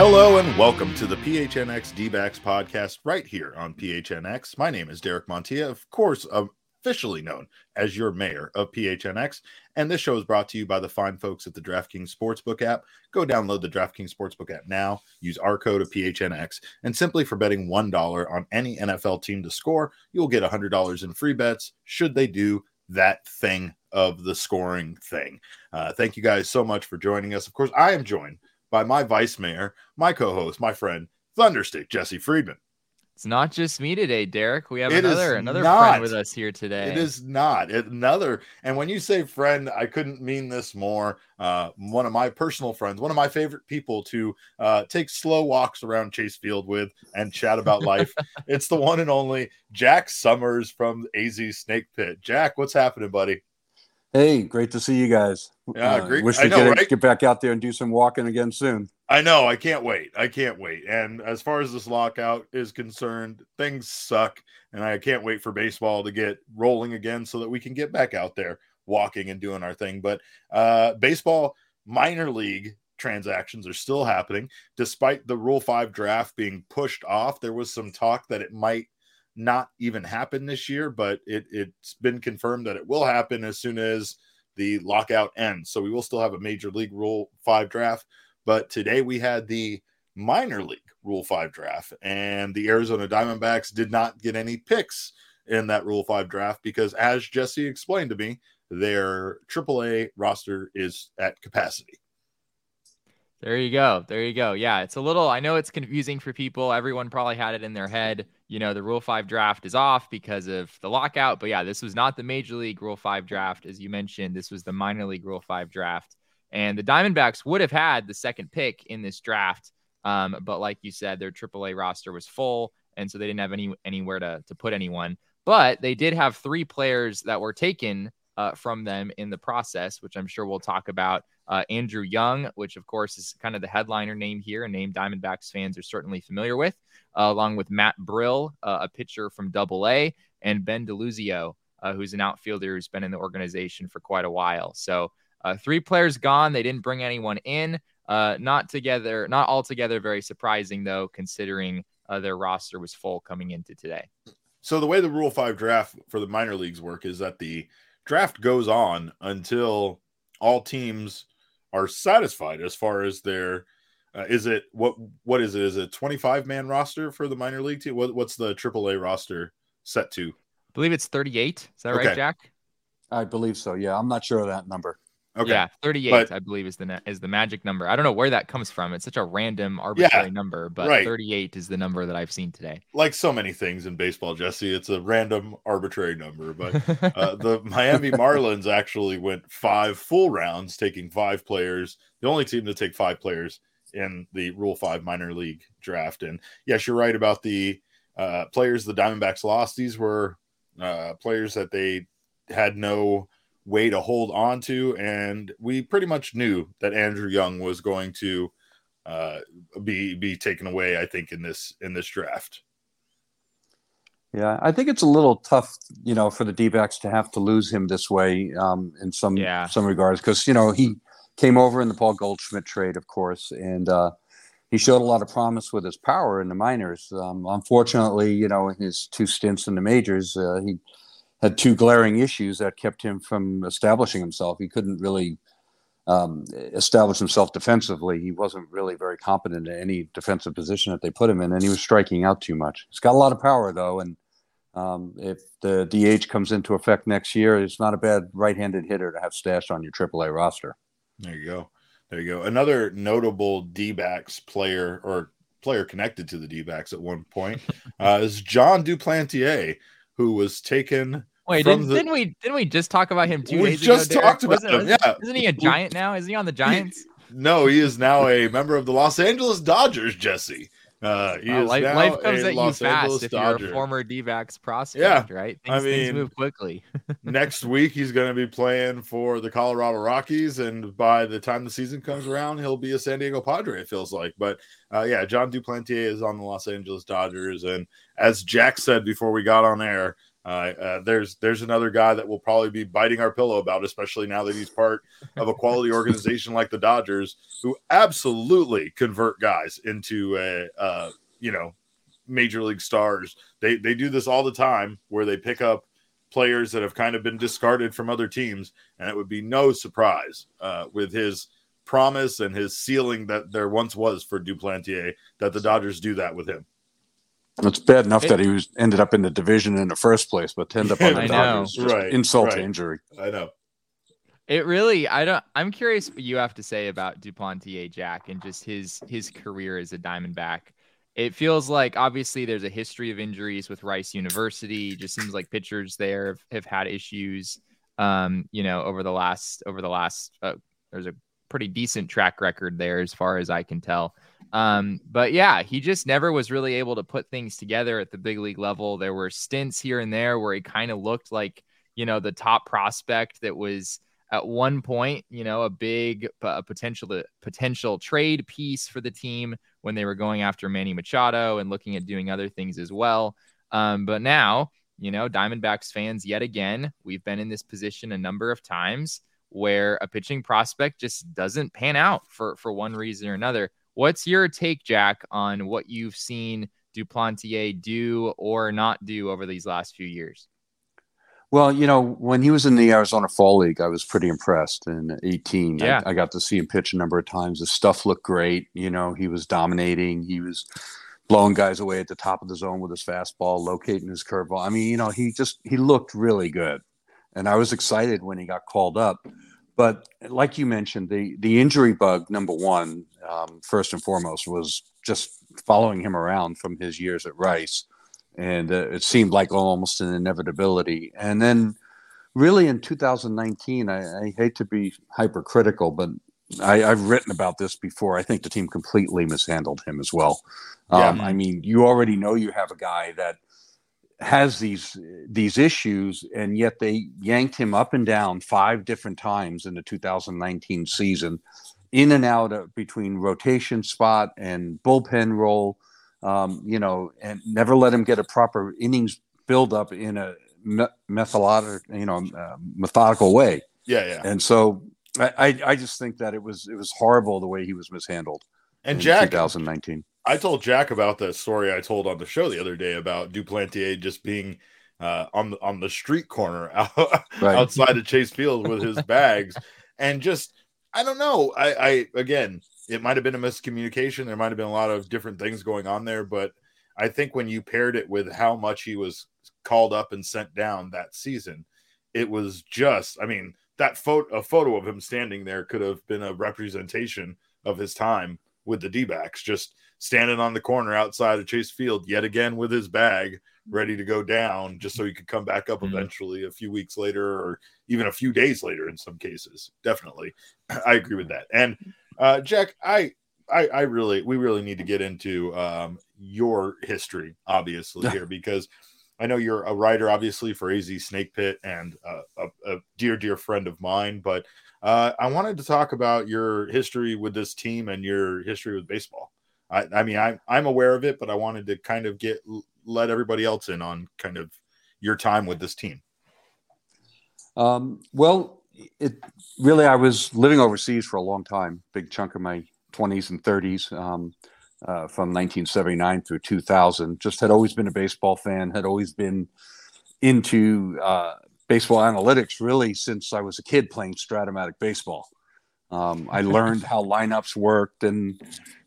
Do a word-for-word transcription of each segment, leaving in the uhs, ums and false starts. Hello and welcome to the P H N X D-backs podcast right here on P H N X. My name is Derek Montilla, of course, officially known as your mayor of P H N X. And this show is brought to you by the fine folks at the DraftKings Sportsbook app. Go download the DraftKings Sportsbook app now. Use our code of P H N X. And simply for betting one dollar on any N F L team to score, you'll get one hundred dollars in free bets should they do that thing of the scoring thing. Uh, thank you guys so much for joining us. Of course, I am joined by my vice mayor, my co-host, my friend, Thunderstick Jesse Friedman. It's not just me today, Derek. We have it another another not, friend with us here today. It is not it, another. And when you say friend, I couldn't mean this more. Uh, one of my personal friends, one of my favorite people to uh, take slow walks around Chase Field with and chat about life. It's the one and only Jack Summers from A Z Snake Pit. Jack, what's happening, buddy? Hey, great to see you guys. Yeah, uh, great. Wish we could right? get back out there and do some walking again soon. I know. I can't wait. I can't wait. And as far as this lockout is concerned, things suck. And I can't wait for baseball to get rolling again so that we can get back out there walking and doing our thing. But uh, baseball minor league transactions are still happening. Despite the Rule five draft being pushed off, there was some talk that it might not even happen this year, but it, it's been confirmed that it will happen as soon as the lockout ends. So we will still have a major league Rule five draft, but today we had the minor league Rule five draft, and the Arizona Diamondbacks did not get any picks in that Rule five draft because, as Jesse explained to me, their triple A roster is at capacity. There you go. There you go. Yeah, it's a little, I know it's confusing for people. Everyone probably had it in their head, you know, the Rule five draft is off because of the lockout. But yeah, this was not the Major League Rule five draft. As you mentioned, this was the Minor League Rule five draft. And the Diamondbacks would have had the second pick in this draft. Um, but like you said, their triple A roster was full. And so they didn't have any anywhere to, to put anyone. But they did have three players that were taken uh, from them in the process, which I'm sure we'll talk about. Uh, Andrew Young, which of course is kind of the headliner name here, a name Diamondbacks fans are certainly familiar with, uh, along with Matt Brill, uh, a pitcher from Double A, and Ben DeLuzio, uh, who's an outfielder who's been in the organization for quite a while. So uh, three players gone. They didn't bring anyone in. Uh, not together, not altogether very surprising though, considering uh, their roster was full coming into today. So the way the Rule five draft for the minor leagues work is that the draft goes on until all teams are satisfied as far as their uh, is it what what is it is it twenty-five man roster for the minor league team? What, what's the triple A roster set to? I believe it's thirty-eight. Is that okay, right, Jack? I believe so. Yeah, I'm not sure of that number. Okay, yeah, thirty-eight. But I believe is the is the magic number. I don't know where that comes from. It's such a random, arbitrary yeah, number, but right. thirty-eight is the number that I've seen today. Like so many things in baseball, Jesse, it's a random, arbitrary number. But uh, the Miami Marlins actually went five full rounds, taking five players. The only team to take five players in the Rule five minor league draft. And yes, you're right about the uh, players the Diamondbacks lost. These were uh, players that they had no way to hold on to, and we pretty much knew that Andrew Young was going to uh, be be taken away, I think, in this in this draft. Yeah, I think it's a little tough, you know, for the D-backs to have to lose him this way um, in some yeah. some regards, because, you know, he came over in the Paul Goldschmidt trade, of course, and uh, he showed a lot of promise with his power in the minors. Um, unfortunately, you know, in his two stints in the majors, uh, he had two glaring issues that kept him from establishing himself. He couldn't really um, establish himself defensively. He wasn't really very competent in any defensive position that they put him in, and he was striking out too much. He's got a lot of power, though, and um, if the D H comes into effect next year, it's not a bad right-handed hitter to have stashed on your triple A roster. There you go. There you go. Another notable D-backs player or player connected to the D-backs at one point uh, is John Duplantier, who was taken. Wait, didn't, the... didn't we didn't we just talk about him? Two we days just ago, talked Derek? about wasn't, him. Wasn't, yeah. Isn't he a Giant now? Is he on the Giants? He, no, he is now a member of the Los Angeles Dodgers. Jesse, uh, he uh, is life, now life comes a at Los you fast Angeles if Dodger. You're a former D-backs prospect, yeah. right? Things, I mean, things move quickly. Next week, he's going to be playing for the Colorado Rockies, and by the time the season comes around, he'll be a San Diego Padre. It feels like, but uh, yeah, John Duplantier is on the Los Angeles Dodgers, and as Jack said before we got on air. Uh, uh, there's there's another guy that we'll probably be biting our pillow about, especially now that he's part of a quality organization like the Dodgers, who absolutely convert guys into a uh, you know major league stars. They they do this all the time, where they pick up players that have kind of been discarded from other teams, and it would be no surprise uh, with his promise and his ceiling that there once was for Duplantier that the Dodgers do that with him. It's bad enough it, that he was ended up in the division in the first place, but to end up on the Dodgers, right, insult right. to injury. I know. It really, I don't. I'm curious what you have to say about Duplantier, Jack, and just his his career as a Diamondback. It feels like obviously there's a history of injuries with Rice University. It just seems like pitchers there have, have had issues. Um, you know, over the last over the last, uh, there's a pretty decent track record there as far as I can tell. Um, but yeah, he just never was really able to put things together at the big league level. There were stints here and there where he kind of looked like, you know, the top prospect that was at one point, you know, a big a potential, potential trade piece for the team when they were going after Manny Machado and looking at doing other things as well. Um, but now, you know, Diamondbacks fans, yet again, we've been in this position a number of times where a pitching prospect just doesn't pan out for, for one reason or another. What's your take, Jack, on what you've seen Duplantier do or not do over these last few years? Well, you know, when he was in the Arizona Fall League, I was pretty impressed in eighteen. Yeah. I, I got to see him pitch a number of times. His stuff looked great. You know, he was dominating. He was blowing guys away at the top of the zone with his fastball, locating his curveball. I mean, you know, he just he looked really good. And I was excited when he got called up. But like you mentioned, the, the injury bug, number one, um, first and foremost, was just following him around from his years at Rice. And uh, it seemed like almost an inevitability. And then really in two thousand nineteen, I, I hate to be hypercritical, but I, I've written about this before. I think the team completely mishandled him as well. Um, yeah. I mean, you already know you have a guy that has these these issues, and yet they yanked him up and down five different times in the two thousand nineteen season, in and out of, between rotation spot and bullpen role, um, you know, and never let him get a proper innings build up in a me- methodical, you know, uh, methodical way. Yeah, yeah. And so I, I, I just think that it was it was horrible the way he was mishandled. And in Jack, twenty nineteen. I told Jack about that story I told on the show the other day about Duplantier just being uh, on the, on the street corner out, right. outside of Chase Field with his bags. And just, I don't know. I, I again, it might've been a miscommunication. There might've been a lot of different things going on there, but I think when you paired it with how much he was called up and sent down that season, it was just, I mean, that photo, a photo of him standing there could have been a representation of his time with the D-backs, just standing on the corner outside of Chase Field yet again with his bag ready to go down just so he could come back up mm-hmm. eventually a few weeks later or even a few days later in some cases. Definitely. I agree with that. And uh, Jack, I, I, I really, we really need to get into um, your history obviously here, because I know you're a writer obviously for A Z Snake Pit and uh, a, a dear, dear friend of mine, but uh, I wanted to talk about your history with this team and your history with baseball. I, I mean, I, I'm aware of it, but I wanted to kind of get let everybody else in on kind of your time with this team. Um, well, it really, I was living overseas for a long time, big chunk of my twenties and thirties, um, uh, from nineteen seventy-nine through two thousand. Just had always been a baseball fan, had always been into uh, baseball analytics really since I was a kid playing stratomatic baseball. Um, I learned how lineups worked and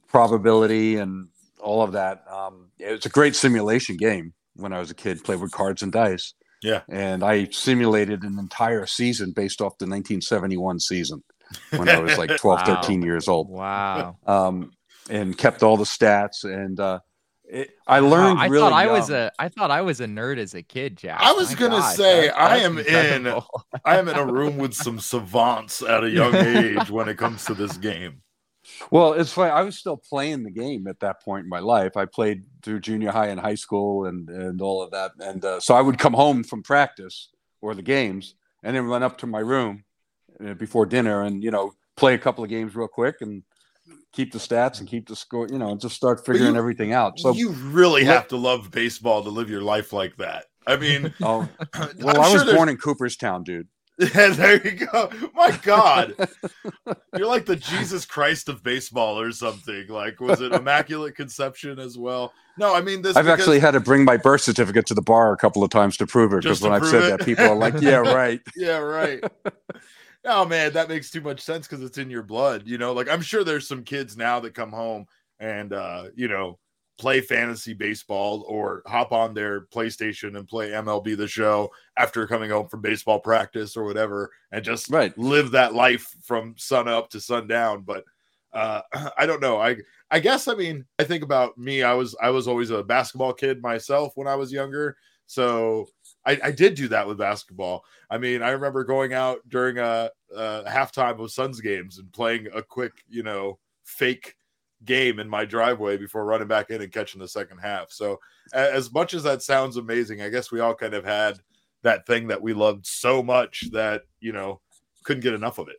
probability and all of that. Um, it was a great simulation game when I was a kid, played with cards and dice. Yeah. And I simulated an entire season based off the nineteen seventy-one season when I was like twelve, wow. thirteen years old. Wow. Um, and kept all the stats. And uh, it, I learned wow, I really thought I young. was a I thought I was a nerd as a kid, Jack. I was My gonna God, say that, I am incredible. in I am in a room with some savants at a young age when it comes to this game. Well, it's funny. I was still playing the game at that point in my life. I played through junior high and high school and, and all of that. And uh, so I would come home from practice or the games and then run up to my room before dinner and, you know, play a couple of games real quick and keep the stats and keep the score, you know, and just start figuring you, everything out. So you really have to love baseball to live your life like that. I mean, oh, well, I'm I was sure born in Cooperstown, dude. Yeah, there you go. My God, you're like the Jesus Christ of baseball or something. Like, was it Immaculate Conception as well? No, I mean this. I've because... actually had to bring my birth certificate to the bar a couple of times to prove it because when I've said it. that, people are like, "Yeah, right." Yeah, right. Oh man, that makes too much sense because it's in your blood. You know, like I'm sure there's some kids now that come home and uh, you know play fantasy baseball or hop on their PlayStation and play M L B The Show after coming home from baseball practice or whatever and just right. live that life from sun up to sundown. But uh, I don't know. I I guess, I mean, I think about me. I was I was always a basketball kid myself when I was younger. So I, I did do that with basketball. I mean, I remember going out during a, a halftime of Suns games and playing a quick, you know, fake game in my driveway before running back in and catching the second half. So as much as that sounds amazing, I guess we all kind of had that thing that we loved so much that, you know, couldn't get enough of it.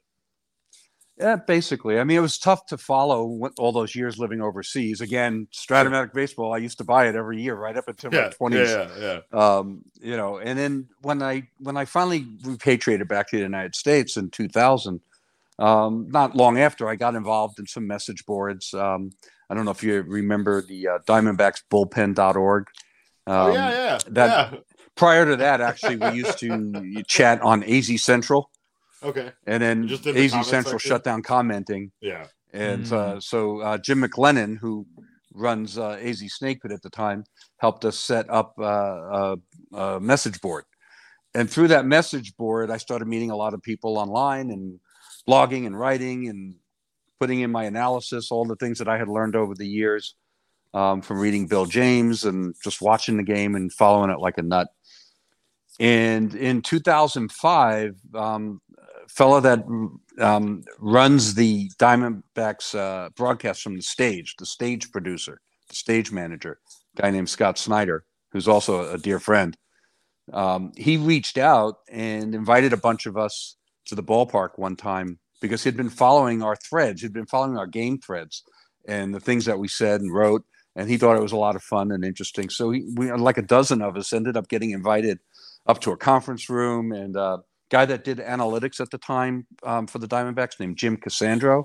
Yeah, basically. I mean, it was tough to follow all those years living overseas. Again, Stratomatic Baseball, I used to buy it every year right up until yeah, my twenties. Yeah, yeah. Um, you know, and then when I when I finally repatriated back to the United States in two thousand, Um, not long after, I got involved in some message boards. Um, I don't know if you remember the uh, Diamondbacks bullpen dot org. Um, oh, yeah, yeah. That, yeah. Prior to that, actually, we used to chat on A Z Central. Okay. And then just the A Z Central section. Shut down commenting. Yeah. And mm-hmm. uh, so uh, Jim McLennan, who runs uh, A Z Snake Pit at the time, helped us set up uh, a, a message board. And through that message board, I started meeting a lot of people online and blogging and writing and putting in my analysis, all the things that I had learned over the years um, from reading Bill James and just watching the game and following it like a nut. And in two thousand five, um, a fellow that um, runs the Diamondbacks uh, broadcast from the stage, the stage producer, the stage manager, a guy named Scott Snyder, who's also a dear friend, um, he reached out and invited a bunch of us to the ballpark one time because he'd been following our threads. He'd been following our game threads and the things that we said and wrote. And he thought it was a lot of fun and interesting. So we, we like a dozen of us ended up getting invited up to a conference room. And uh guy that did analytics at the time um, for the Diamondbacks named Jim Cassandro.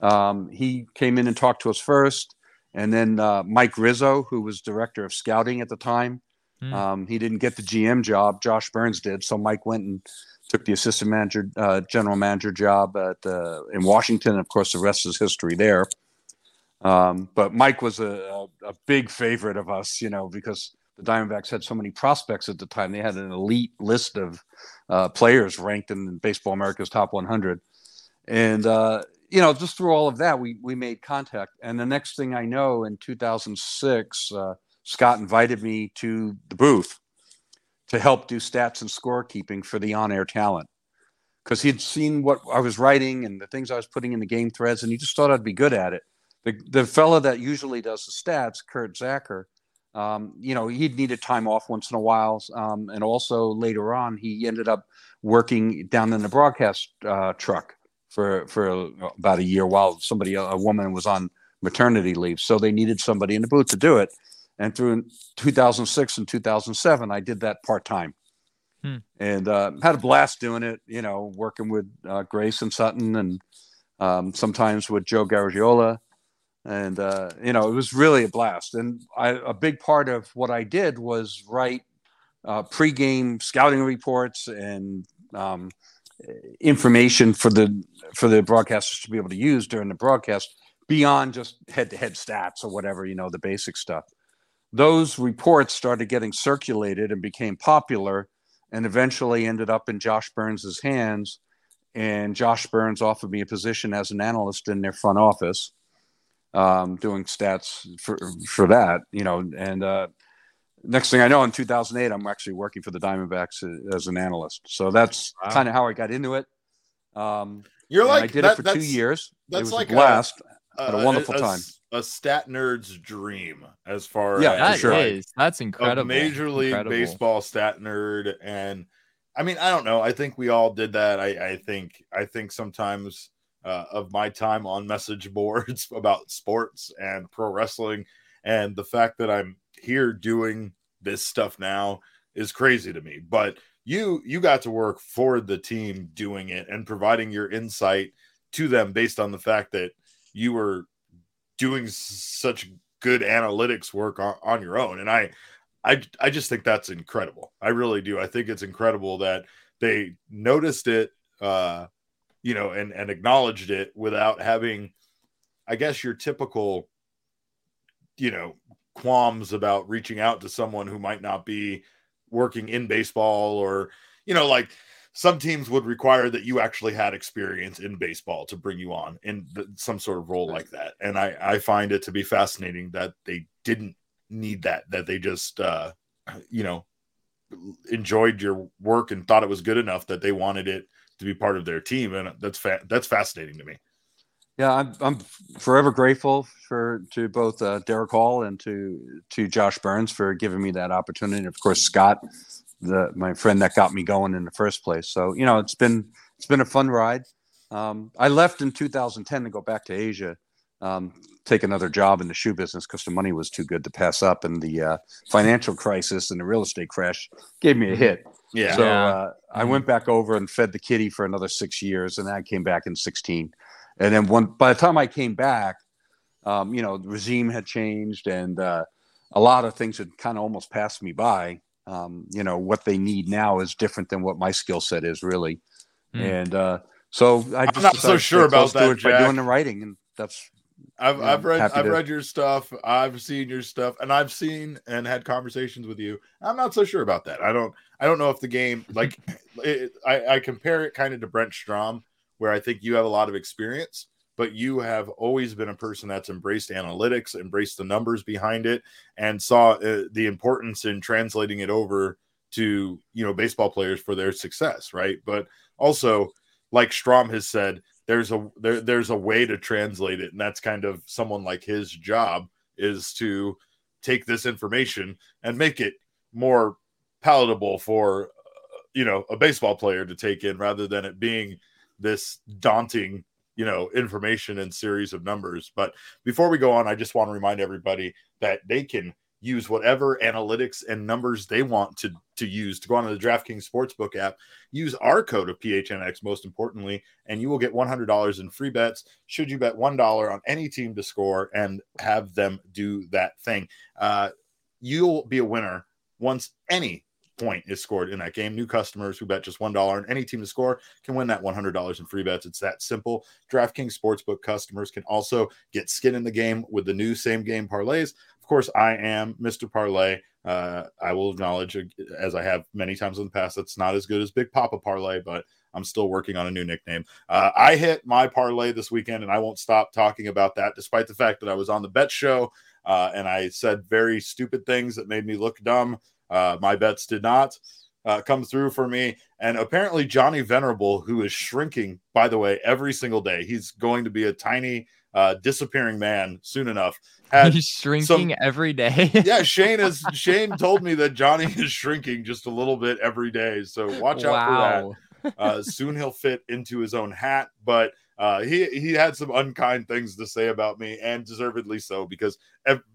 Um, he came in and talked to us first. And then uh, Mike Rizzo, who was director of scouting at the time. Mm. Um, he didn't get the G M job. Josh Burns did. So Mike went and took the assistant manager, uh, general manager job at the, in Washington. Of course, the rest is history there. Um, but Mike was a, a, a big favorite of us, you know, because the Diamondbacks had so many prospects at the time. They had an elite list of uh, players ranked in Baseball America's Top one hundred. And, uh, you know, just through all of that, we we made contact. And the next thing I know, in two thousand six, uh, Scott invited me to the booth to help do stats and scorekeeping for the on-air talent. Because he'd seen what I was writing and the things I was putting in the game threads, and he just thought I'd be good at it. The the fellow that usually does the stats, Kurt Zacher, um, you know, he'd needed time off once in a while. Um, and also later on, he ended up working down in the broadcast uh, truck for, for about a year while somebody, a woman was on maternity leave. So they needed somebody in the booth to do it. And through two thousand six and two thousand seven, I did that part-time. Hmm. And uh, had a blast doing it, you know, working with uh, Grace and Sutton and um, sometimes with Joe Garagiola. And, uh, you know, it was really a blast. And I, a big part of what I did was write uh, pregame scouting reports and um, information for the for the broadcasters to be able to use during the broadcast beyond just head-to-head stats or whatever, you know, the basic stuff. Those reports started getting circulated and became popular and eventually ended up in Josh Burns's hands. And Josh Burns offered me a position as an analyst in their front office, um, doing stats for, for that, you know, and uh, next thing I know, in two thousand eight, I'm actually working for the Diamondbacks as an analyst. So that's wow. kind of how I got into it. Um, You're like, I did that, it for two years. That's it was like a blast, a, a, a wonderful a, time. A stat nerd's dream as far yeah, as that sure. is. That's incredible. A Major League incredible. Baseball stat nerd. And I mean, I don't know. I think we all did that. I, I think, I think sometimes uh, of my time on message boards about sports and pro wrestling, and the fact that I'm here doing this stuff now is crazy to me, but you, you got to work for the team doing it and providing your insight to them based on the fact that you were doing such good analytics work on, on your own. And I, I, I just think that's incredible. I really do. I think it's incredible that they noticed it, uh, you know, and, and acknowledged it without having, I guess, your typical, you know, qualms about reaching out to someone who might not be working in baseball or, you know, like some teams would require that you actually had experience in baseball to bring you on in the, some sort of role like that. And I, I find it to be fascinating that they didn't need that, that they just, uh, you know, enjoyed your work and thought it was good enough that they wanted it to be part of their team. And that's, fa- that's fascinating to me. Yeah. I'm, I'm forever grateful for, to both uh, Derek Hall and to, to Josh Burns for giving me that opportunity. And of course, Scott, the, my friend that got me going in the first place. So, you know, it's been, it's been a fun ride. Um, I left in two thousand ten to go back to Asia, um, take another job in the shoe business because the money was too good to pass up. And the uh, financial crisis and the real estate crash gave me a hit. Yeah. So uh, I went back over and fed the kitty for another six years. And I came back in sixteen. And then one, by the time I came back, um, you know, the regime had changed and uh, a lot of things had kind of almost passed me by. Um, you know, what they need now is different than what my skill set is really. Mm. And uh, so I just I'm not so sure about that, Jack. By doing the writing, and that's I've, I've read I've to... read your stuff, I've seen your stuff, and I've seen and had conversations with you. I'm not so sure about that. I don't I don't know if the game like it, I, I compare it kind of to Brent Strom, where I think you have a lot of experience, but you have always been a person that's embraced analytics, embraced the numbers behind it, and saw uh, the importance in translating it over to, you know, baseball players for their success, right? But also, like Strom has said, there's a there, there's a way to translate it, and that's kind of someone like his job is to take this information and make it more palatable for, uh, you know, a baseball player to take in rather than it being this daunting, you know, information and series of numbers. But before we go on, I just want to remind everybody that they can use whatever analytics and numbers they want to, to use to go onto the DraftKings Sportsbook app, use our code of P H N X, most importantly, and you will get one hundred dollars in free bets should you bet one dollar on any team to score and have them do that thing. Uh, you'll be a winner once any point is scored in that game. New customers who bet just one dollar on any team to score can win that one hundred dollars in free bets. It's that simple. DraftKings Sportsbook customers can also get skin in the game with the new same game parlays. Of course, I am Mister Parlay. Uh, I will acknowledge, as I have many times in the past, that's not as good as Big Papa Parlay, but I'm still working on a new nickname. Uh, I hit my parlay this weekend, and I won't stop talking about that, despite the fact that I was on the bet show uh, and I said very stupid things that made me look dumb. Uh, my bets did not uh, come through for me. And apparently Johnny Venerable, who is shrinking, by the way, every single day, he's going to be a tiny uh, disappearing man soon enough. Had he's shrinking some, every day. yeah. Shane is Shane told me that Johnny is shrinking just a little bit every day. So watch out wow. for that. Uh, soon he'll fit into his own hat, but Uh, he he had some unkind things to say about me, and deservedly so, because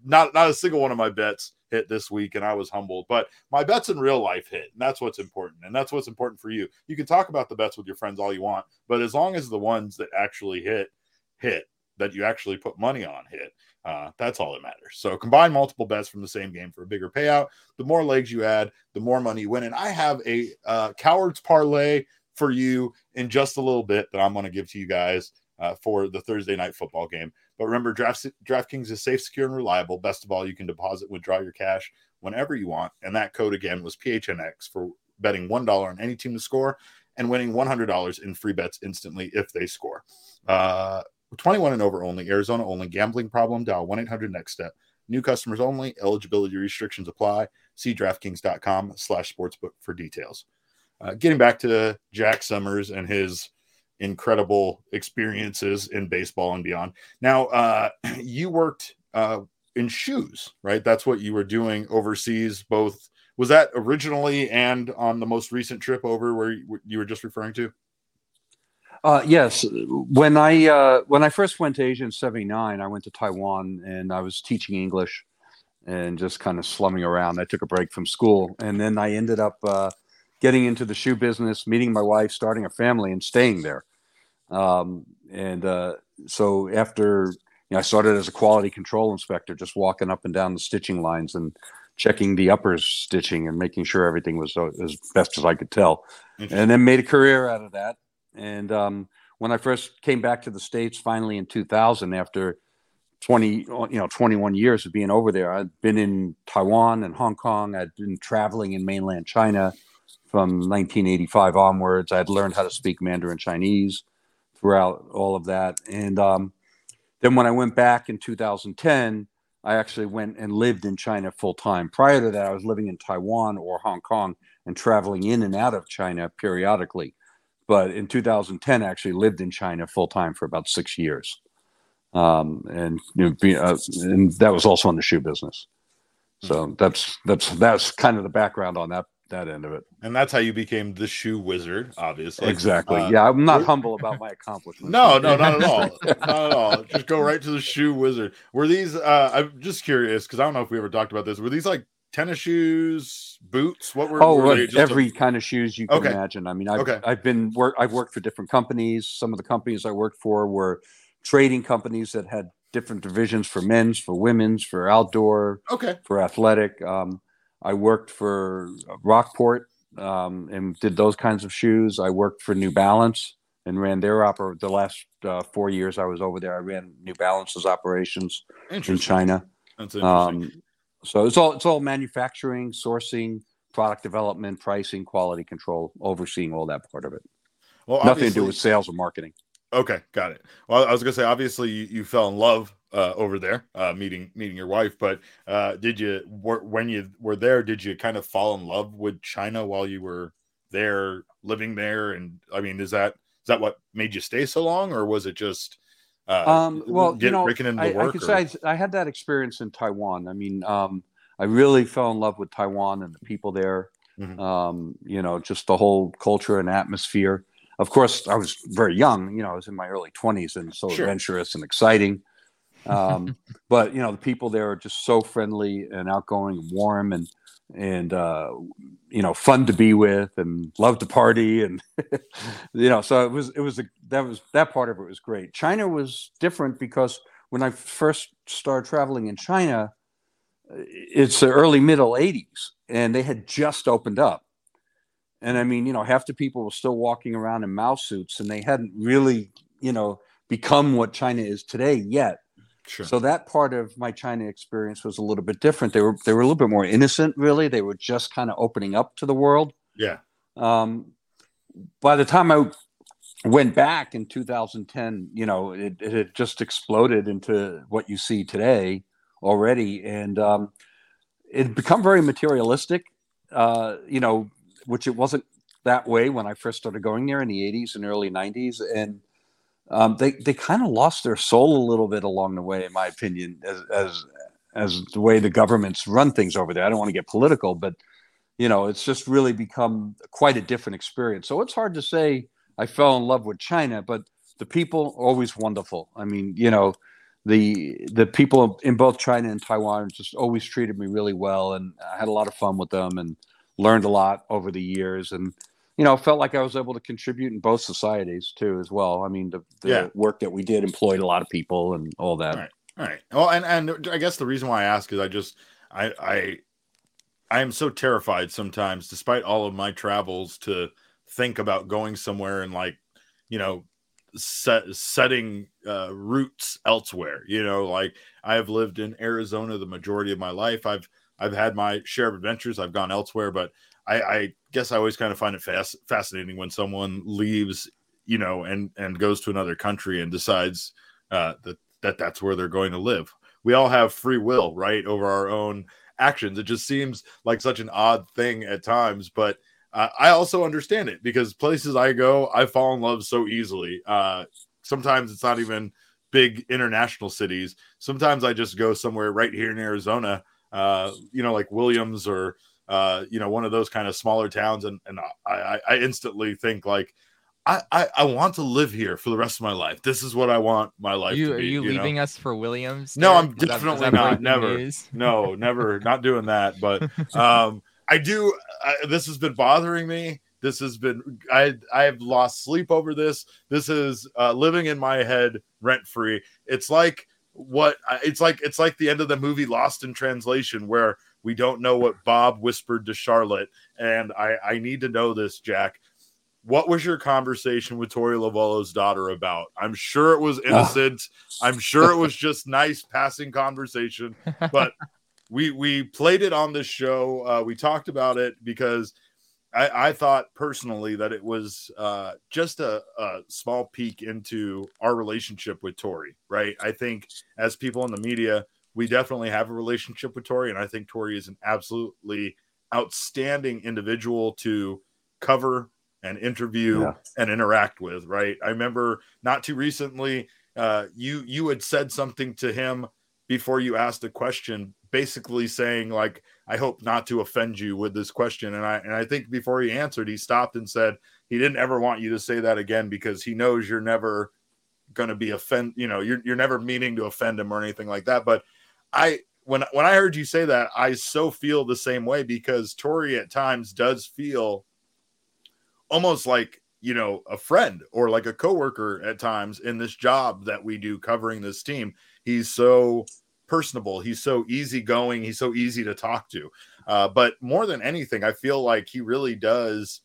not not a single one of my bets hit this week, and I was humbled. But my bets in real life hit, and that's what's important, and that's what's important for you. You can talk about the bets with your friends all you want, but as long as the ones that actually hit hit, that you actually put money on hit. Uh, that's all that matters. So combine multiple bets from the same game for a bigger payout. The more legs you add, the more money you win. And I have a uh, Cowards Parlay for you in just a little bit that I'm going to give to you guys uh, for the Thursday night football game. But remember, Draft, DraftKings is safe, secure, and reliable. Best of all, you can deposit, withdraw your cash whenever you want. And that code, again, was P H N X for betting one dollar on any team to score and winning one hundred dollars in free bets instantly if they score. Uh, twenty-one and over only, Arizona only. Gambling problem, dial one eight hundred next step. New customers only. Eligibility restrictions apply. See DraftKings.com slash sportsbook for details. Uh, getting back to Jack Summers and his incredible experiences in baseball and beyond. Now, uh, you worked uh, in shoes, right? That's what you were doing overseas, both. Was that originally and on the most recent trip over where you were just referring to? Uh, yes. When I uh, when I first went to Asia in seventy-nine, I went to Taiwan and I was teaching English and just kind of slumming around. I took a break from school and then I ended up uh, getting into the shoe business, meeting my wife, starting a family and staying there. Um, and uh, so after you know, I started as a quality control inspector, just walking up and down the stitching lines and checking the uppers stitching and making sure everything was uh, as best as I could tell. And then made a career out of that. And um, when I first came back to the States, finally in two thousand, after twenty, you know, twenty-one years of being over there, I'd been in Taiwan and Hong Kong. I'd been traveling in mainland China from nineteen eighty-five onwards. I'd learned how to speak Mandarin Chinese throughout all of that. And um, then when I went back in two thousand ten, I actually went and lived in China full time. Prior to that, I was living in Taiwan or Hong Kong and traveling in and out of China periodically. But in two thousand ten, I actually lived in China full time for about six years. Um, and, you know, be, uh, and that was also in the shoe business. So that's that's that's kind of the background on that that end of it. And that's how you became the shoe wizard, obviously. Exactly. Uh, yeah, I'm not humble about my accomplishments. No, no, not at all. Not at all. Just go right to the shoe wizard. Were these, uh, I'm just curious, because I don't know if we ever talked about this. Were these like tennis shoes, boots? What were, oh, were they? Just every a... kind of shoes you can okay. imagine. I mean, I've, okay. I've been, work. I've worked for different companies. Some of the companies I worked for were trading companies that had different divisions for men's, for women's, for outdoor, okay. for athletic. Um, I worked for Rockport um, and did those kinds of shoes. I worked for New Balance and ran their oper- the last uh, four years I was over there. I ran New Balance's operations in China. That's interesting. Um, so it's all it's all manufacturing, sourcing, product development, pricing, quality control, overseeing all that part of it. Well, nothing to do with sales or marketing. Okay, got it. Well, I was going to say, obviously, you, you fell in love uh, over there, uh, meeting meeting your wife. But uh, did you, wh- when you were there, did you kind of fall in love with China while you were there, living there? And I mean, is that is that what made you stay so long, or was it just uh, um, well, getting you know, breaking into the work? I could say I, I had that experience in Taiwan. I mean, um, I really fell in love with Taiwan and the people there. Mm-hmm. Um, you know, just the whole culture and atmosphere. Of course, I was very young, you know, I was in my early twenties and so sure. adventurous and exciting. Um, but, you know, the people there are just so friendly and outgoing and warm and, and uh, you know, fun to be with and love to party. And, you know, so it was, it was, a, that was, that part of it was great. China was different because when I first started traveling in China, it's the early middle eighties and they had just opened up. And I mean, you know, half the people were still walking around in Mao suits and they hadn't really, you know, become what China is today yet. Sure. So that part of my China experience was a little bit different. They were they were a little bit more innocent, really. They were just kind of opening up to the world. Yeah. Um, by the time I went back in two thousand ten, you know, it, it had just exploded into what you see today already. And um, it had become very materialistic, uh, you know, which it wasn't that way when I first started going there in the eighties and early nineties. And um, they, they kind of lost their soul a little bit along the way, in my opinion, as, as, as the way the governments run things over there. I don't want to get political, but you know, it's just really become quite a different experience. So it's hard to say I fell in love with China, but the people are always wonderful. I mean, you know, the, the people in both China and Taiwan just always treated me really well. And I had a lot of fun with them and learned a lot over the years. And you know, felt like I was able to contribute in both societies too, as well. I mean, the, the yeah. work that we did employed a lot of people and all that. All right. All right. Well, and, and I guess the reason why I ask is I just, I, I, I am so terrified sometimes, despite all of my travels, to think about going somewhere and, like, you know, set, setting uh, roots elsewhere. You know, like, I have lived in Arizona the majority of my life. I've, I've had my share of adventures. I've gone elsewhere, but I, I guess I always kind of find it fast, fascinating when someone leaves, you know, and, and goes to another country and decides uh, that, that that's where they're going to live. We all have free will, right, over our own actions. It just seems like such an odd thing at times, but uh, I also understand it, because places I go, I fall in love so easily. Uh, sometimes it's not even big international cities. Sometimes I just go somewhere right here in Arizona, uh, you know, like Williams or, uh, you know, one of those kind of smaller towns. And, and I, I instantly think, like, I, I, I want to live here for the rest of my life. This is what I want my life you, to be. Are you, you leaving know? us for Williams? No, I'm definitely that, not. Never. No, never. Not doing that. But um, I do. I, this has been bothering me. This has been, I I've lost sleep over this. This is uh, living in my head rent free. It's like what it's like. It's like the end of the movie Lost in Translation, where we don't know what Bob whispered to Charlotte. And I, I need to know this, Jack. What was your conversation with Tori Lovello's daughter about? I'm sure it was innocent. Oh. I'm sure it was just nice passing conversation, but we, we played it on this show. Uh, we talked about it because I, I thought personally that it was uh, just a, a small peek into our relationship with Tori, right? I think as people in the media, we definitely have a relationship with Tori. And I think Tori is an absolutely outstanding individual to cover and interview yeah. and interact with, right? I remember not too recently, uh, you you had said something to him before you asked the question, basically saying, like, I hope not to offend you with this question. And I and I think before he answered, he stopped and said he didn't ever want you to say that again, because he knows you're never going to be offend, you know, you're you're never meaning to offend him or anything like that. But I when when I heard you say that, I so feel the same way, because Tori at times does feel almost like, you know, a friend or like a coworker at times in this job that we do covering this team. He's so personable. He's so easygoing. He's so easy to talk to. Uh, but more than anything, I feel like he really does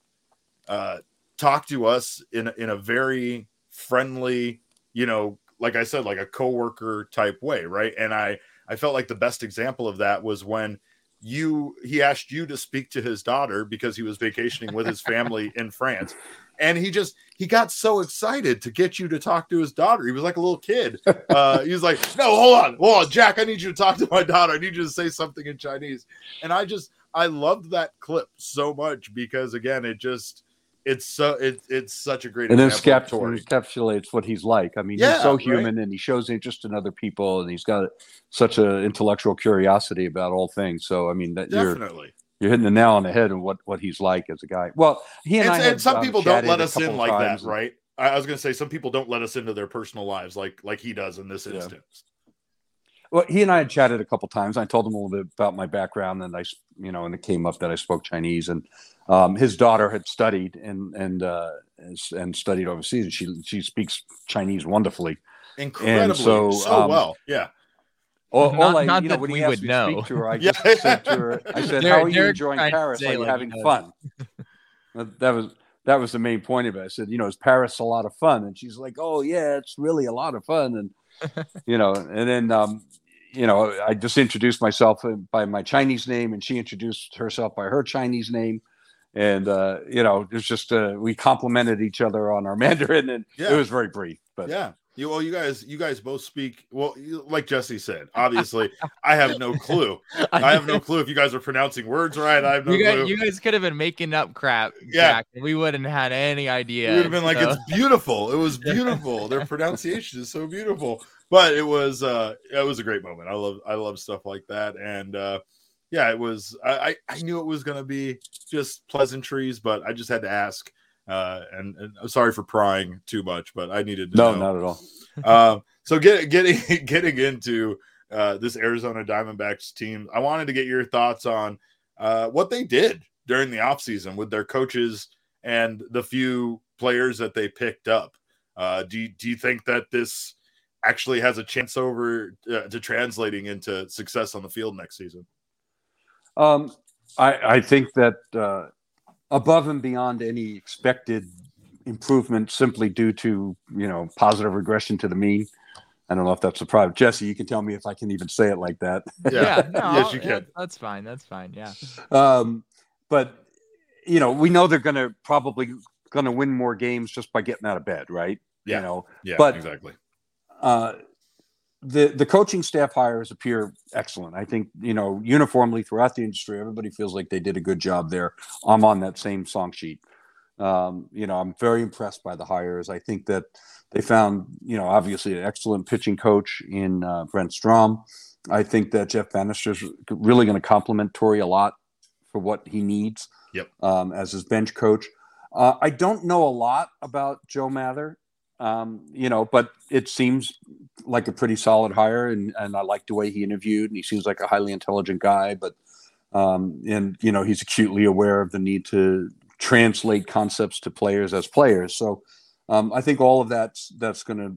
uh, talk to us in, in a very friendly, you know, like I said, like a coworker type way. Right. And I, I felt like the best example of that was when you he asked you to speak to his daughter because he was vacationing with his family in France, and he just he got so excited to get you to talk to his daughter. He was like a little kid. Uh he was like, no, hold on hold on Jack, I need you to talk to my daughter. I need you to say something in Chinese. And I just I loved that clip so much, because again, it just it's so it, it's such a great and example. It encapsulates what he's like. I mean, yeah, he's so human, right? And he shows interest in other people, and he's got such an intellectual curiosity about all things. So, I mean, that Definitely. you're you're hitting the nail on the head of what, what he's like as a guy. Well, he and, and I had, and some um, people don't let us in like that, and, right? I was going to say some people don't let us into their personal lives like like he does in this yeah. instance. Well, he and I had chatted a couple times. I told him a little bit about my background, and I, you know, and it came up that I spoke Chinese, and um, his daughter had studied and and uh, and studied overseas, and she she speaks Chinese wonderfully, incredibly, and so, so um, well, yeah. All, not all I, not you know, that when we he would know. Speak to her, I just said to her, I said, "How are you enjoying Paris? Are you having fun?" That was. That was the main point of it. I said, you know, is Paris a lot of fun? And she's like, oh, yeah, it's really a lot of fun. And, you know, and then, um, you know, I just introduced myself by my Chinese name, and she introduced herself by her Chinese name. And, uh, you know, it's just uh, we complimented each other on our Mandarin, and yeah. it was very brief. But yeah. You, well, you guys, you guys both speak well. You, like Jesse said, obviously, I have no clue. I have no clue if you guys are pronouncing words right. I have no you guys, clue. You guys could have been making up crap, yeah. Jack, and we wouldn't have had any idea. We would have been so. like, "It's beautiful. It was beautiful. Their pronunciation is so beautiful." But it was, uh, it was a great moment. I love, I love stuff like that, and uh, yeah, it was. I, I knew it was going to be just pleasantries, but I just had to ask. Uh, and, and I'm sorry for prying too much, but I needed to no, know. Not at all. um, so get, getting getting into uh, this Arizona Diamondbacks team, I wanted to get your thoughts on uh, what they did during the offseason with their coaches and the few players that they picked up. Uh, do you, do you think that this actually has a chance over uh, to translating into success on the field next season? Um, I, I think that uh, above and beyond any expected improvement, simply due to, you know, positive regression to the mean. I don't know if that's a problem. Jesse, you can tell me if I can even say it like that. Yeah, yeah no, yes, you can. That's fine. That's fine. Yeah. Um, but, you know, we know they're going to probably going to win more games just by getting out of bed, right? Yeah. You know? Yeah, but, exactly. Uh, the the coaching staff hires appear excellent. I think, you know, uniformly throughout the industry, everybody feels like they did a good job there. I'm on that same song sheet. Um, you know, I'm very impressed by the hires. I think that they found, you know, obviously an excellent pitching coach in uh, Brent Strom. I think that Jeff Bannister's really going to compliment Torrey a lot for what he needs. Yep. Um, as his bench coach. Uh, I don't know a lot about Joe Mather, um, you know, but it seems like a pretty solid hire, and, and I like the way he interviewed, and he seems like a highly intelligent guy, but, um, and, you know, he's acutely aware of the need to translate concepts to players as players. So, Um, I think all of that's that's going to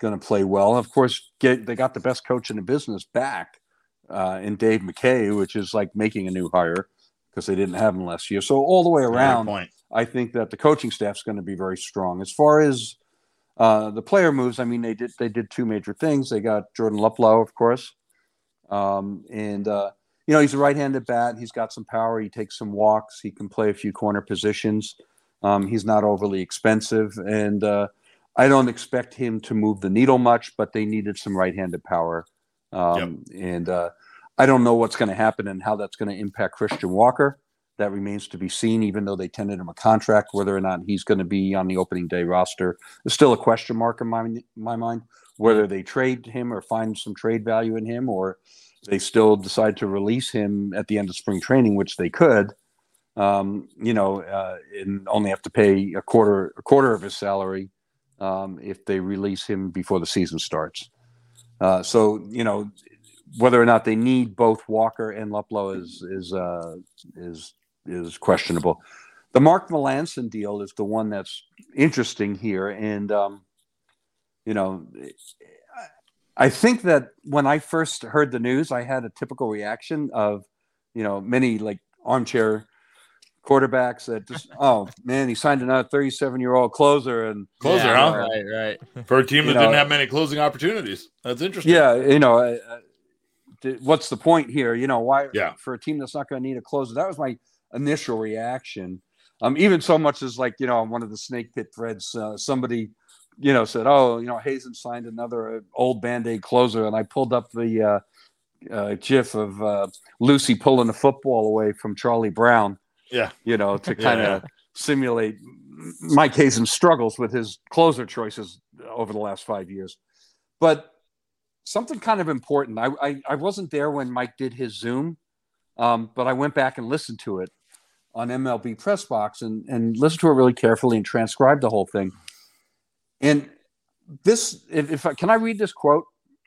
going to play well. And of course, get, they got the best coach in the business back uh, in Dave McKay, which is like making a new hire because they didn't have him last year. So all the way around, I think that the coaching staff's going to be very strong. As far as uh, the player moves, I mean, they did they did two major things. They got Jordan Luplow, of course, um, and uh, you know, he's a right-handed bat. He's got some power. He takes some walks. He can play a few corner positions. Um, he's not overly expensive, and uh, I don't expect him to move the needle much, but they needed some right-handed power. Um, yep. And uh, I don't know what's going to happen and how that's going to impact Christian Walker. That remains to be seen, even though they tendered him a contract. Whether or not he's going to be on the opening day roster is still a question mark in my, my mind. Whether they trade him or find some trade value in him, or they still decide to release him at the end of spring training, which they could. Um, you know, uh, and only have to pay a quarter, a quarter of his salary um, if they release him before the season starts. Uh, so, you know, whether or not they need both Walker and Luplow is is uh, is is questionable. The Mark Melancon deal is the one that's interesting here, and um, you know, I think that when I first heard the news, I had a typical reaction of, you know, many like armchair quarterbacks that just, oh man, he signed another thirty-seven year old closer and closer, yeah, huh? Right, right. For a team that you didn't know, have many closing opportunities. That's interesting. Yeah, you know, uh, what's the point here? You know, why? Yeah. For a team that's not going to need a closer, that was my initial reaction. Um, even so much as like, you know, on one of the snake pit threads, uh, somebody, you know, said, oh, you know, Hazen signed another old Band-Aid closer, and I pulled up the uh, uh, gif of uh, Lucy pulling the football away from Charlie Brown. Yeah, you know, to kind of yeah. simulate Mike Hazen's struggles with his closer choices over the last five years. But something kind of important. I I, I wasn't there when Mike did his Zoom, um, but I went back and listened to it on M L B Press Box and and listened to it really carefully and transcribed the whole thing. And this, if, if I, can I read this quote?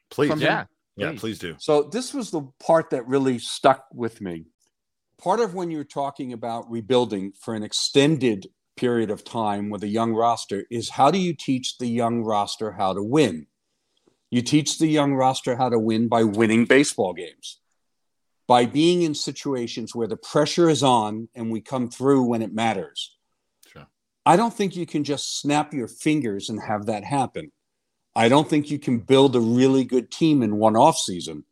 Please, yeah, him? yeah, please. please do. So this was the part that really stuck with me. Part of when you're talking about rebuilding for an extended period of time with a young roster is, how do you teach the young roster how to win? You teach the young roster how to win by winning baseball games, by being in situations where the pressure is on and we come through when it matters. Sure. I don't think you can just snap your fingers and have that happen. I don't think you can build a really good team in one offseason.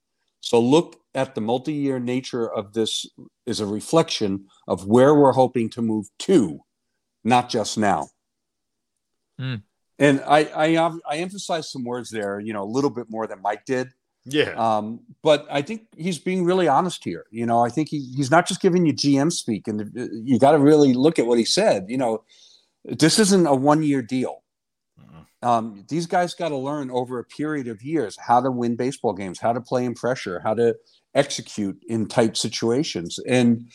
So look at the multi-year nature of this is a reflection of where we're hoping to move to, not just now. Mm. And I, I, I emphasize some words there, you know, a little bit more than Mike did. Yeah. Um, but I think he's being really honest here. You know, I think he, he's not just giving you G M speak, and you got to really look at what he said. You know, this isn't a one-year deal. Um, these guys got to learn over a period of years how to win baseball games, how to play in pressure, how to execute in tight situations. And,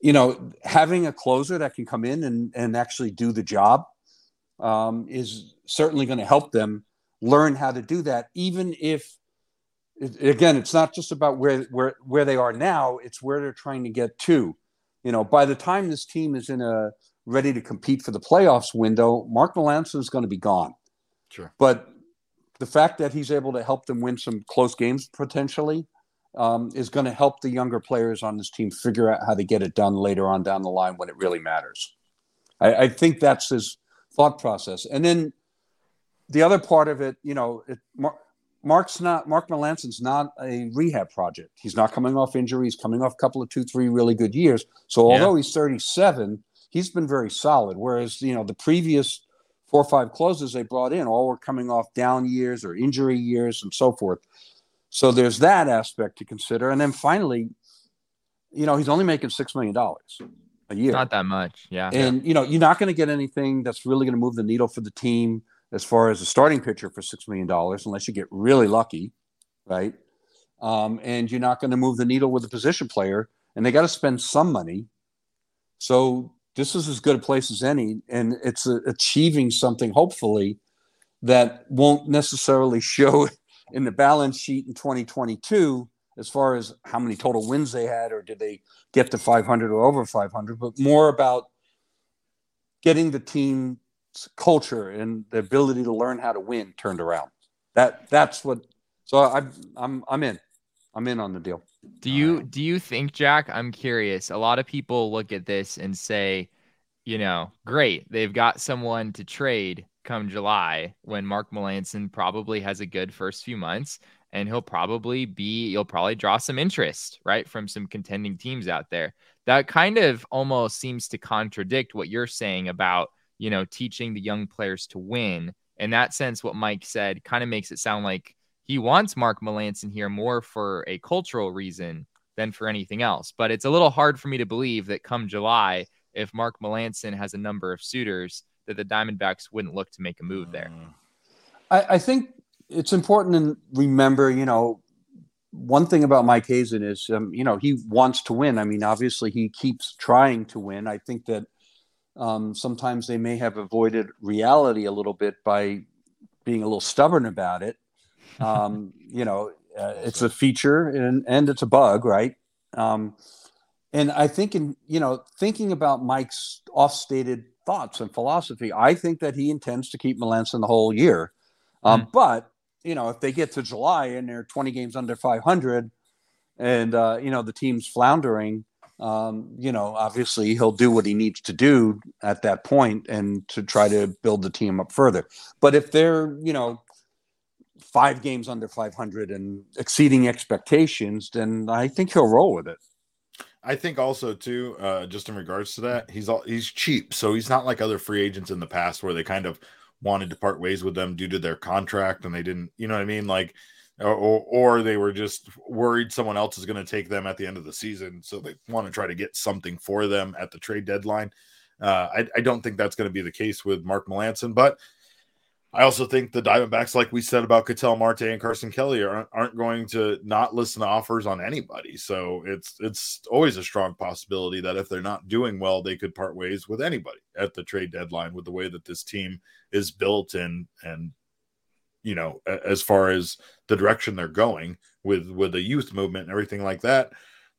you know, having a closer that can come in and, and actually do the job um, is certainly going to help them learn how to do that. Even if, again, it's not just about where, where, where they are now, it's where they're trying to get to. You know, by the time this team is in a ready to compete for the playoffs window, Mark Melancon is going to be gone. Sure. But the fact that he's able to help them win some close games potentially um, is going to help the younger players on this team figure out how to get it done later on down the line when it really matters. I, I think that's his thought process. And then the other part of it, you know, it, Mark, Mark's not, Mark Melancon's not a rehab project. He's not coming off injury. He's coming off a couple of two, three really good years. So although yeah. he's thirty-seven, he's been very solid. Whereas, you know, the previous four or five closes they brought in all were coming off down years or injury years and so forth. So there's that aspect to consider. And then finally, you know, he's only making six million dollars a year. Not that much. Yeah. And, yeah. you know, you're not going to get anything that's really going to move the needle for the team as far as a starting pitcher for six million dollars, unless you get really lucky, right? Um, and you're not going to move the needle with a position player, and they got to spend some money. So this is as good a place as any, and it's uh, achieving something, hopefully, that won't necessarily show in the balance sheet in twenty twenty-two as far as how many total wins they had or did they get to five hundred or over five hundred, but more about getting the team – culture and the ability to learn how to win turned around. That that's what. So I'm I'm I'm in. I'm in on the deal. Do you do you think, Jack? I'm curious. A lot of people look at this and say, you know, great, they've got someone to trade come July when Mark Melancon probably has a good first few months, and he'll probably be you'll probably draw some interest, right, from some contending teams out there. That kind of almost seems to contradict what you're saying about, you know, teaching the young players to win. In that sense, what Mike said kind of makes it sound like he wants Mark Melancon here more for a cultural reason than for anything else. But it's a little hard for me to believe that come July, if Mark Melancon has a number of suitors, that the Diamondbacks wouldn't look to make a move there. I, I think it's important to remember, you know, one thing about Mike Hazen is, um, you know, he wants to win. I mean, obviously he keeps trying to win. I think that Um, sometimes they may have avoided reality a little bit by being a little stubborn about it. Um, you know, uh, it's a feature and, and it's a bug, right? Um, and I think, in you know, thinking about Mike's off-stated thoughts and philosophy, I think that he intends to keep Melancon the whole year. Um, mm-hmm. But, you know, if they get to July and they're twenty games under five hundred and, uh, you know, the team's floundering, Um, you know, obviously he'll do what he needs to do at that point and to try to build the team up further. But if they're, you know, five games under five hundred and exceeding expectations, then I think he'll roll with it. I think also too, uh, just in regards to that, he's all, he's cheap. So he's not like other free agents in the past where they kind of wanted to part ways with them due to their contract and they didn't, you know what I mean? Like, Or, or they were just worried someone else is going to take them at the end of the season, so they want to try to get something for them at the trade deadline. Uh, I, I don't think that's going to be the case with Mark Melancon, but I also think the Diamondbacks, like we said about Ketel Marte and Carson Kelly, are, aren't going to not listen to offers on anybody. So it's it's always a strong possibility that if they're not doing well, they could part ways with anybody at the trade deadline with the way that this team is built and and. you know, as far as the direction they're going with, with the youth movement and everything like that,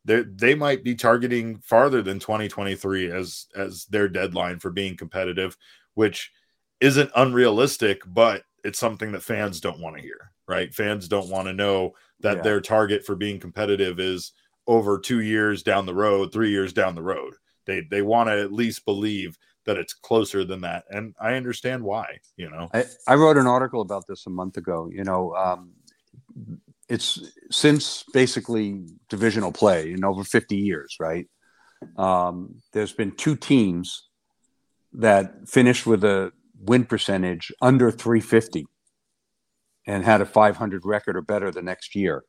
they they might be targeting farther than twenty twenty-three as, as their deadline for being competitive, which isn't unrealistic, but it's something that fans don't want to hear, right? Fans don't want to know that yeah. their target for being competitive is over two years down the road, three years down the road. They, they want to at least believe that it's closer than that. And I understand why, you know, I, I wrote an article about this a month ago, you know, um, it's since basically divisional play in over fifty years, right? Um, there's been two teams that finished with a win percentage under three fifty and had a five hundred record or better the next year.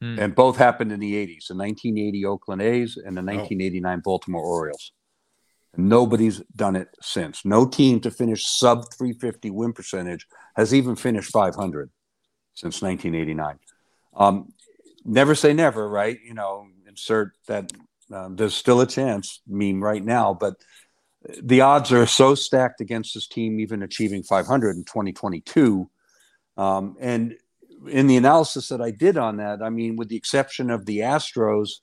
Hmm. And both happened in the eighties, the nineteen eighty Oakland A's and the nineteen eighty-nine oh. Baltimore Orioles. Nobody's done it since. No team to finish sub three fifty win percentage has even finished five hundred since nineteen eighty-nine. Um, never say never, right? You know, insert that uh, there's still a chance meme right now, but the odds are so stacked against this team even achieving five hundred in twenty twenty-two. Um, and in the analysis that I did on that, I mean, with the exception of the Astros,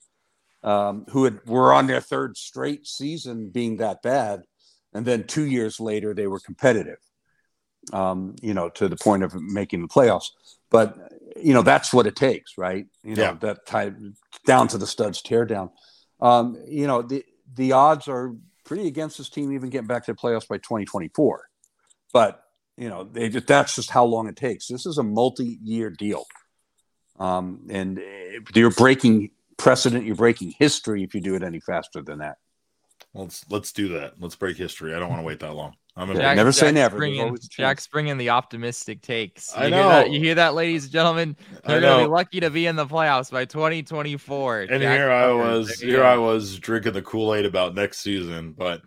Um, who had, were on their third straight season being that bad. And then two years later, they were competitive, um, you know, to the point of making the playoffs. But, you know, that's what it takes, right? You know, yeah. that type down to the studs teardown. Um, you know, the, the odds are pretty against this team even getting back to the playoffs by twenty twenty-four. But, you know, they just, that's just how long it takes. This is a multi-year deal. Um, and you're breaking precedent, you're breaking history if you do it any faster than that. Let's let's do that. Let's break history. I don't want to wait that long. I'm gonna Jack, never Jack's say never. Bringing, Jack's bringing the optimistic takes. You I know. Hear that, you hear that, ladies and gentlemen? They're going to be lucky to be in the playoffs by twenty twenty-four. And Jack, here I was, here I was drinking the Kool-Aid about next season. But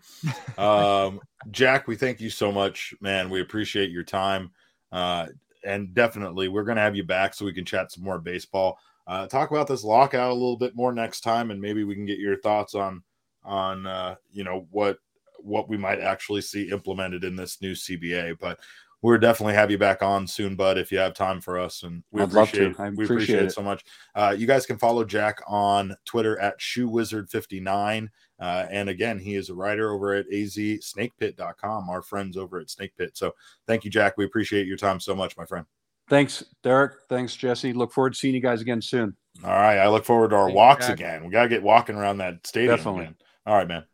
um, Jack, we thank you so much, man. We appreciate your time, uh, and definitely we're going to have you back so we can chat some more baseball. Uh, talk about this lockout a little bit more next time, and maybe we can get your thoughts on. on, uh, you know, what, what we might actually see implemented in this new C B A, but we'll definitely have you back on soon, bud, if you have time for us. And we I'd appreciate, love to. we appreciate, appreciate it so much. Uh, you guys can follow Jack on Twitter at shoe wizard fifty-nine. Uh, and again, he is a writer over at a z snake pit dot com, our friends over at Snake Pit. So thank you, Jack. We appreciate your time so much, my friend. Thanks, Derek. Thanks, Jesse. Look forward to seeing you guys again soon. All right. I look forward to our Thanks, walks Jack. again. We got to get walking around that stadium. Definitely. Again. All right, man.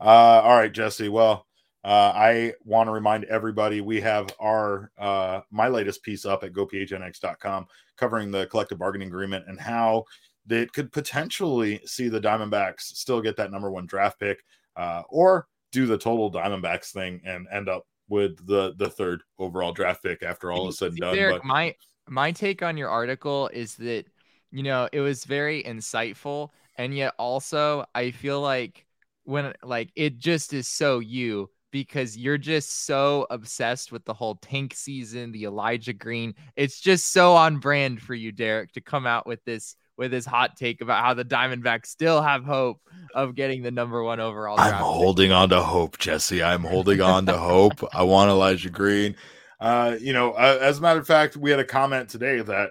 Uh, all right, Jesse. Well, uh, I want to remind everybody we have our uh, my latest piece up at go p h n x dot com covering the collective bargaining agreement and how it could potentially see the Diamondbacks still get that number one draft pick, uh, or do the total Diamondbacks thing and end up with the the third overall draft pick after all is said and done. Derek, but... my my take on your article is that, you know, it was very insightful. And yet also I feel like when like it just is so you, because you're just so obsessed with the whole tank season, the Elijah Green. It's just so on brand for you, Derek, to come out with this with his hot take about how the Diamondbacks still have hope of getting the number one overall draft. I'm holding on to hope, Jesse. I'm holding on to hope. I want Elijah Green. Uh, you know, uh, as a matter of fact, we had a comment today that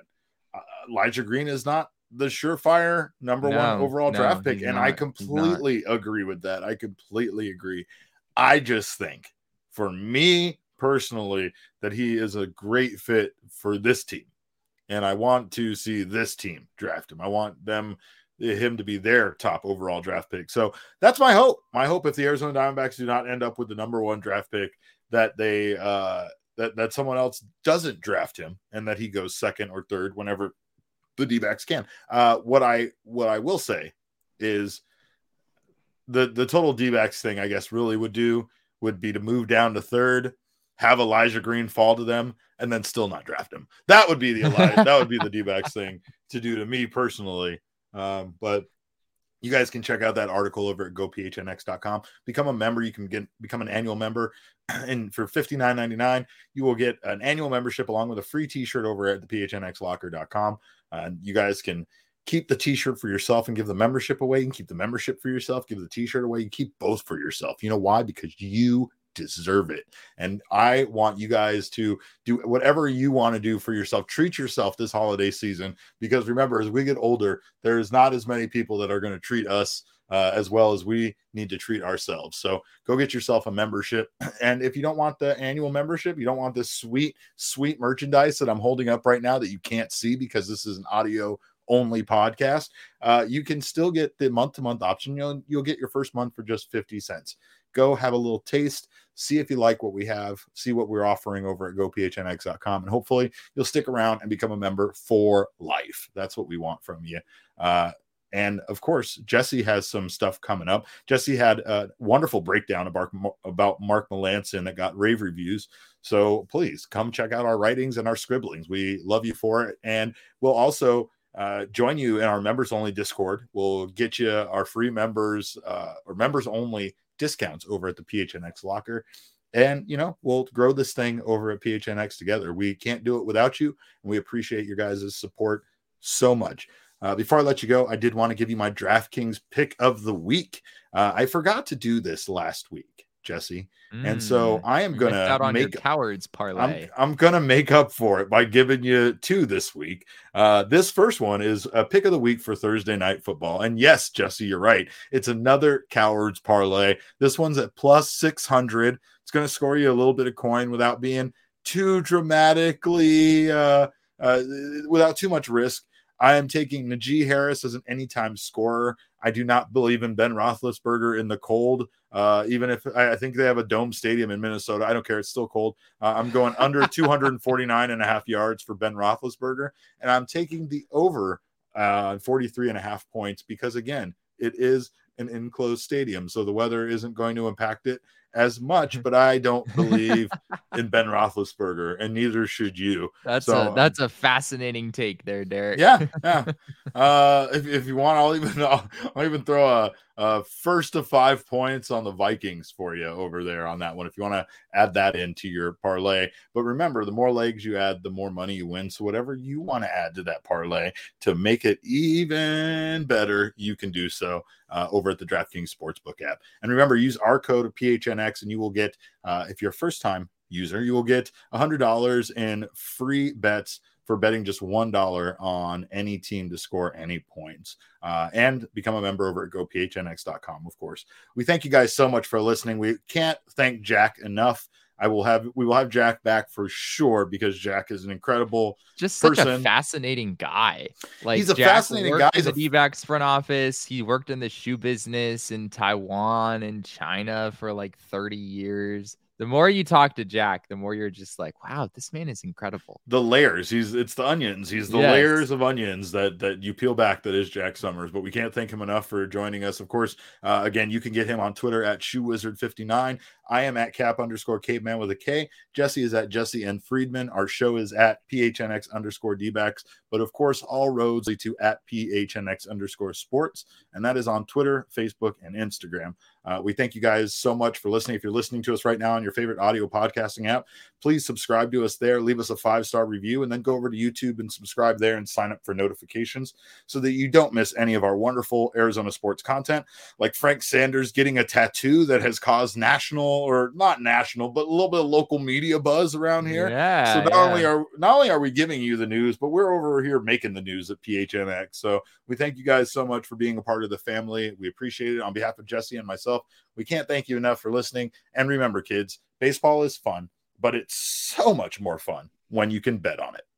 uh, Elijah Green is not the surefire number no, one overall no, draft pick. And not, I completely agree with that. I completely agree. I just think for me personally that he is a great fit for this team. And I want to see this team draft him. I want them, him to be their top overall draft pick. So that's my hope. My hope, if the Arizona Diamondbacks do not end up with the number one draft pick, that they, uh, that, that someone else doesn't draft him and that he goes second or third whenever the D-backs can. Uh, what I what I will say is the the total D-backs thing, I guess, really would do would be to move down to third, have Elijah Green fall to them, and then still not draft him. That would be the Elijah, that would be the D-backs thing to do to me personally. Um, but you guys can check out that article over at go p h n x dot com. Become a member. You can get become an annual member. And for fifty-nine ninety-nine, you will get an annual membership along with a free t-shirt over at the p h n x locker dot com. Uh, you guys can keep the t-shirt for yourself and give the membership away. You can keep the membership for yourself, give the t-shirt away. You keep both for yourself. You know why? Because you deserve it. And I want you guys to do whatever you want to do for yourself. Treat yourself this holiday season, because remember, as we get older, there's not as many people that are going to treat us uh, as well as we need to treat ourselves. So go get yourself a membership. And if you don't want the annual membership, you don't want this sweet, sweet merchandise that I'm holding up right now that you can't see because this is an audio only podcast, uh, you can still get the month to month option. You'll, you'll get your first month for just fifty cents. Go have a little taste, see if you like what we have, see what we're offering over at go p h n x dot com. And hopefully you'll stick around and become a member for life. That's what we want from you. Uh, and of course, Jesse has some stuff coming up. Jesse had a wonderful breakdown about Mark Melancon that got rave reviews. So please come check out our writings and our scribblings. We love you for it. And we'll also Uh, join you in our members only Discord. We'll get you our free members uh, or members only discounts over at the P H N X Locker. And, you know, we'll grow this thing over at P H N X together. We can't do it without you. And we appreciate your guys' support so much. Uh, before I let you go, I did want to give you my DraftKings pick of the week. Uh, I forgot to do this last week. Jesse. Mm, and so I am going to make cowards parlay. I'm, I'm going to make up for it by giving you two this week. Uh, this first one is a pick of the week for Thursday night football. And yes, Jesse, you're right. It's another cowards parlay. This one's at plus six hundred. It's going to score you a little bit of coin without being too dramatically, uh, uh, without too much risk. I am taking Najee Harris as an anytime scorer. I do not believe in Ben Roethlisberger in the cold, uh, even if I, I think they have a dome stadium in Minnesota. I don't care. It's still cold. Uh, I'm going under two forty-nine and a half yards for Ben Roethlisberger, and I'm taking the over uh, forty-three and a half points because, again, it is an enclosed stadium, so the weather isn't going to impact it as much, but I don't believe in Ben Roethlisberger, and neither should you. That's so, a, that's a fascinating take there, Derek. Yeah, yeah. Uh, if, if you want, I'll even I'll, I'll even throw a, a first to five points on the Vikings for you over there on that one. If you want to add that into your parlay, but remember, the more legs you add, the more money you win. So whatever you want to add to that parlay to make it even better, you can do so uh, over at the DraftKings Sportsbook app. And remember, use our code of P H N X, and you will get, uh, if you're a first-time user, you will get one hundred dollars in free bets for betting just one dollar on any team to score any points. Uh, and become a member over at go p h n x dot com, of course. We thank you guys so much for listening. We can't thank Jack enough. I will have we will have Jack back for sure, because Jack is an incredible just such person. a fascinating guy. Like he's a Jack fascinating guy. He's in the D-backs front office. He worked in the shoe business in Taiwan and China for like thirty years. The more you talk to Jack, the more you're just like, wow, this man is incredible. The layers. He's it's the onions. He's the yes. layers of onions that, that you peel back. That is Jack Summers, but we can't thank him enough for joining us. Of course, uh, again, you can get him on Twitter at shoe wizard fifty-nine. I am at cap underscore caveman with a K. Jesse is at Jesse and Friedman. Our show is at PHNX underscore D-backs, but of course, all roads lead to at PHNX underscore sports. And that is on Twitter, Facebook, and Instagram. Uh, we thank you guys so much for listening. If you're listening to us right now on your favorite audio podcasting app, please subscribe to us there. Leave us a five-star review, and then go over to YouTube and subscribe there and sign up for notifications so that you don't miss any of our wonderful Arizona sports content, like Frank Sanders getting a tattoo that has caused national, or not national, but a little bit of local media buzz around here. Yeah, so not yeah. only are not only are we giving you the news, but we're over here making the news at P H N X. So we thank you guys so much for being a part of the family. We appreciate it. On behalf of Jesse and myself, we can't thank you enough for listening. And remember, kids, baseball is fun, but it's so much more fun when you can bet on it.